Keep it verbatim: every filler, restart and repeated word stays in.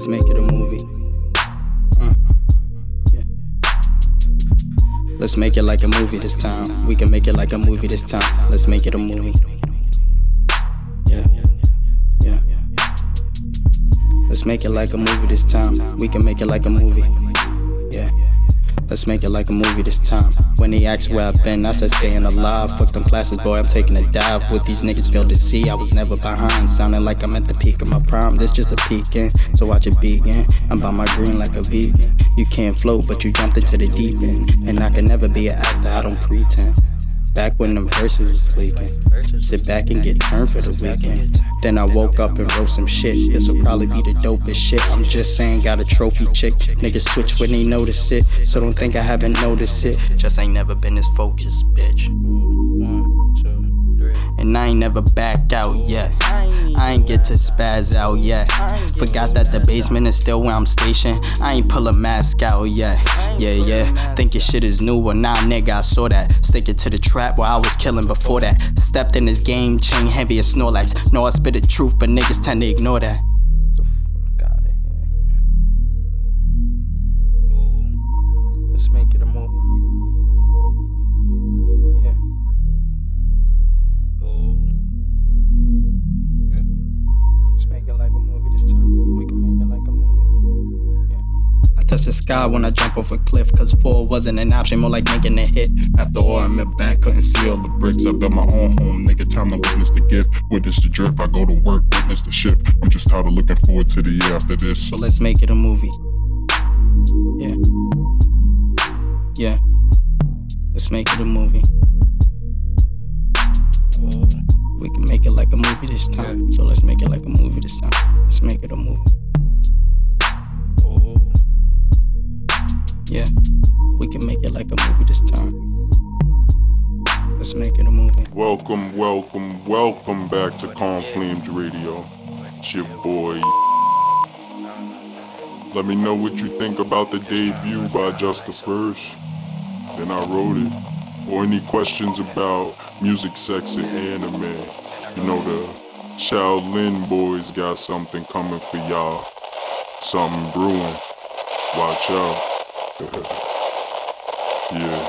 let's make it a movie. Uh, yeah. Let's make it like a movie this time. We can make it like a movie this time. Let's make it a movie. Yeah. Yeah. Let's make it like a movie this time. We can make it like a movie. Yeah. Let's make it like a movie this time. When they asked where I've been, I said staying alive. Fuck them classes, boy, I'm taking a dive. With these niggas failed to see, I was never behind. Sounding like I'm at the peak of my prime. This just a peeking, so watch it begin. I'm by my green like a vegan. You can't float, but you jumped into the deep end. And I can never be an actor, I don't pretend. Back when them verses was leaking, sit back and get turned for the weekend. Then I woke up and wrote some shit. This'll probably be the dopest shit. I'm just saying, got a trophy chick. Niggas switch when they notice it, so don't think I haven't noticed it. Just ain't never been this focused, bitch. And I ain't never back out yet. I ain't get to spaz out yet. Forgot that the basement is still where I'm stationed. I ain't pull a mask out yet. Yeah, yeah. Think your shit is new. Well, nah, nigga, I saw that. Stick it to the trap where I was killing before that. Stepped in this game, chain heavy as Snorlax. Know I spit the truth, but niggas tend to ignore that. The fuck out of here. Ooh. Let's make it a movie. Yeah. Touch the sky when I jump off a cliff, cause fall wasn't an option, more like making a hit. After all, I'm in back, couldn't see all the bricks. I built my own home, nigga, time to witness the gift. Witness the drift, I go to work, witness the shift. I'm just tired of looking forward to the year after this. So let's make it a movie. Yeah. Yeah. Let's make it a movie. We can make it like a movie this time. So let's make it like a movie this time. Let's make it a movie. Yeah, we can make it like a movie this time. Let's make it a movie. Welcome, welcome, welcome back to Calm Flames Radio. It's your boy. Let me know what you think about the debut by Juss the First. Then I Wrote It. Or any questions about music, sex, and anime. You know the Shaolin boys got something coming for y'all. Something brewing. Watch out. Yeah.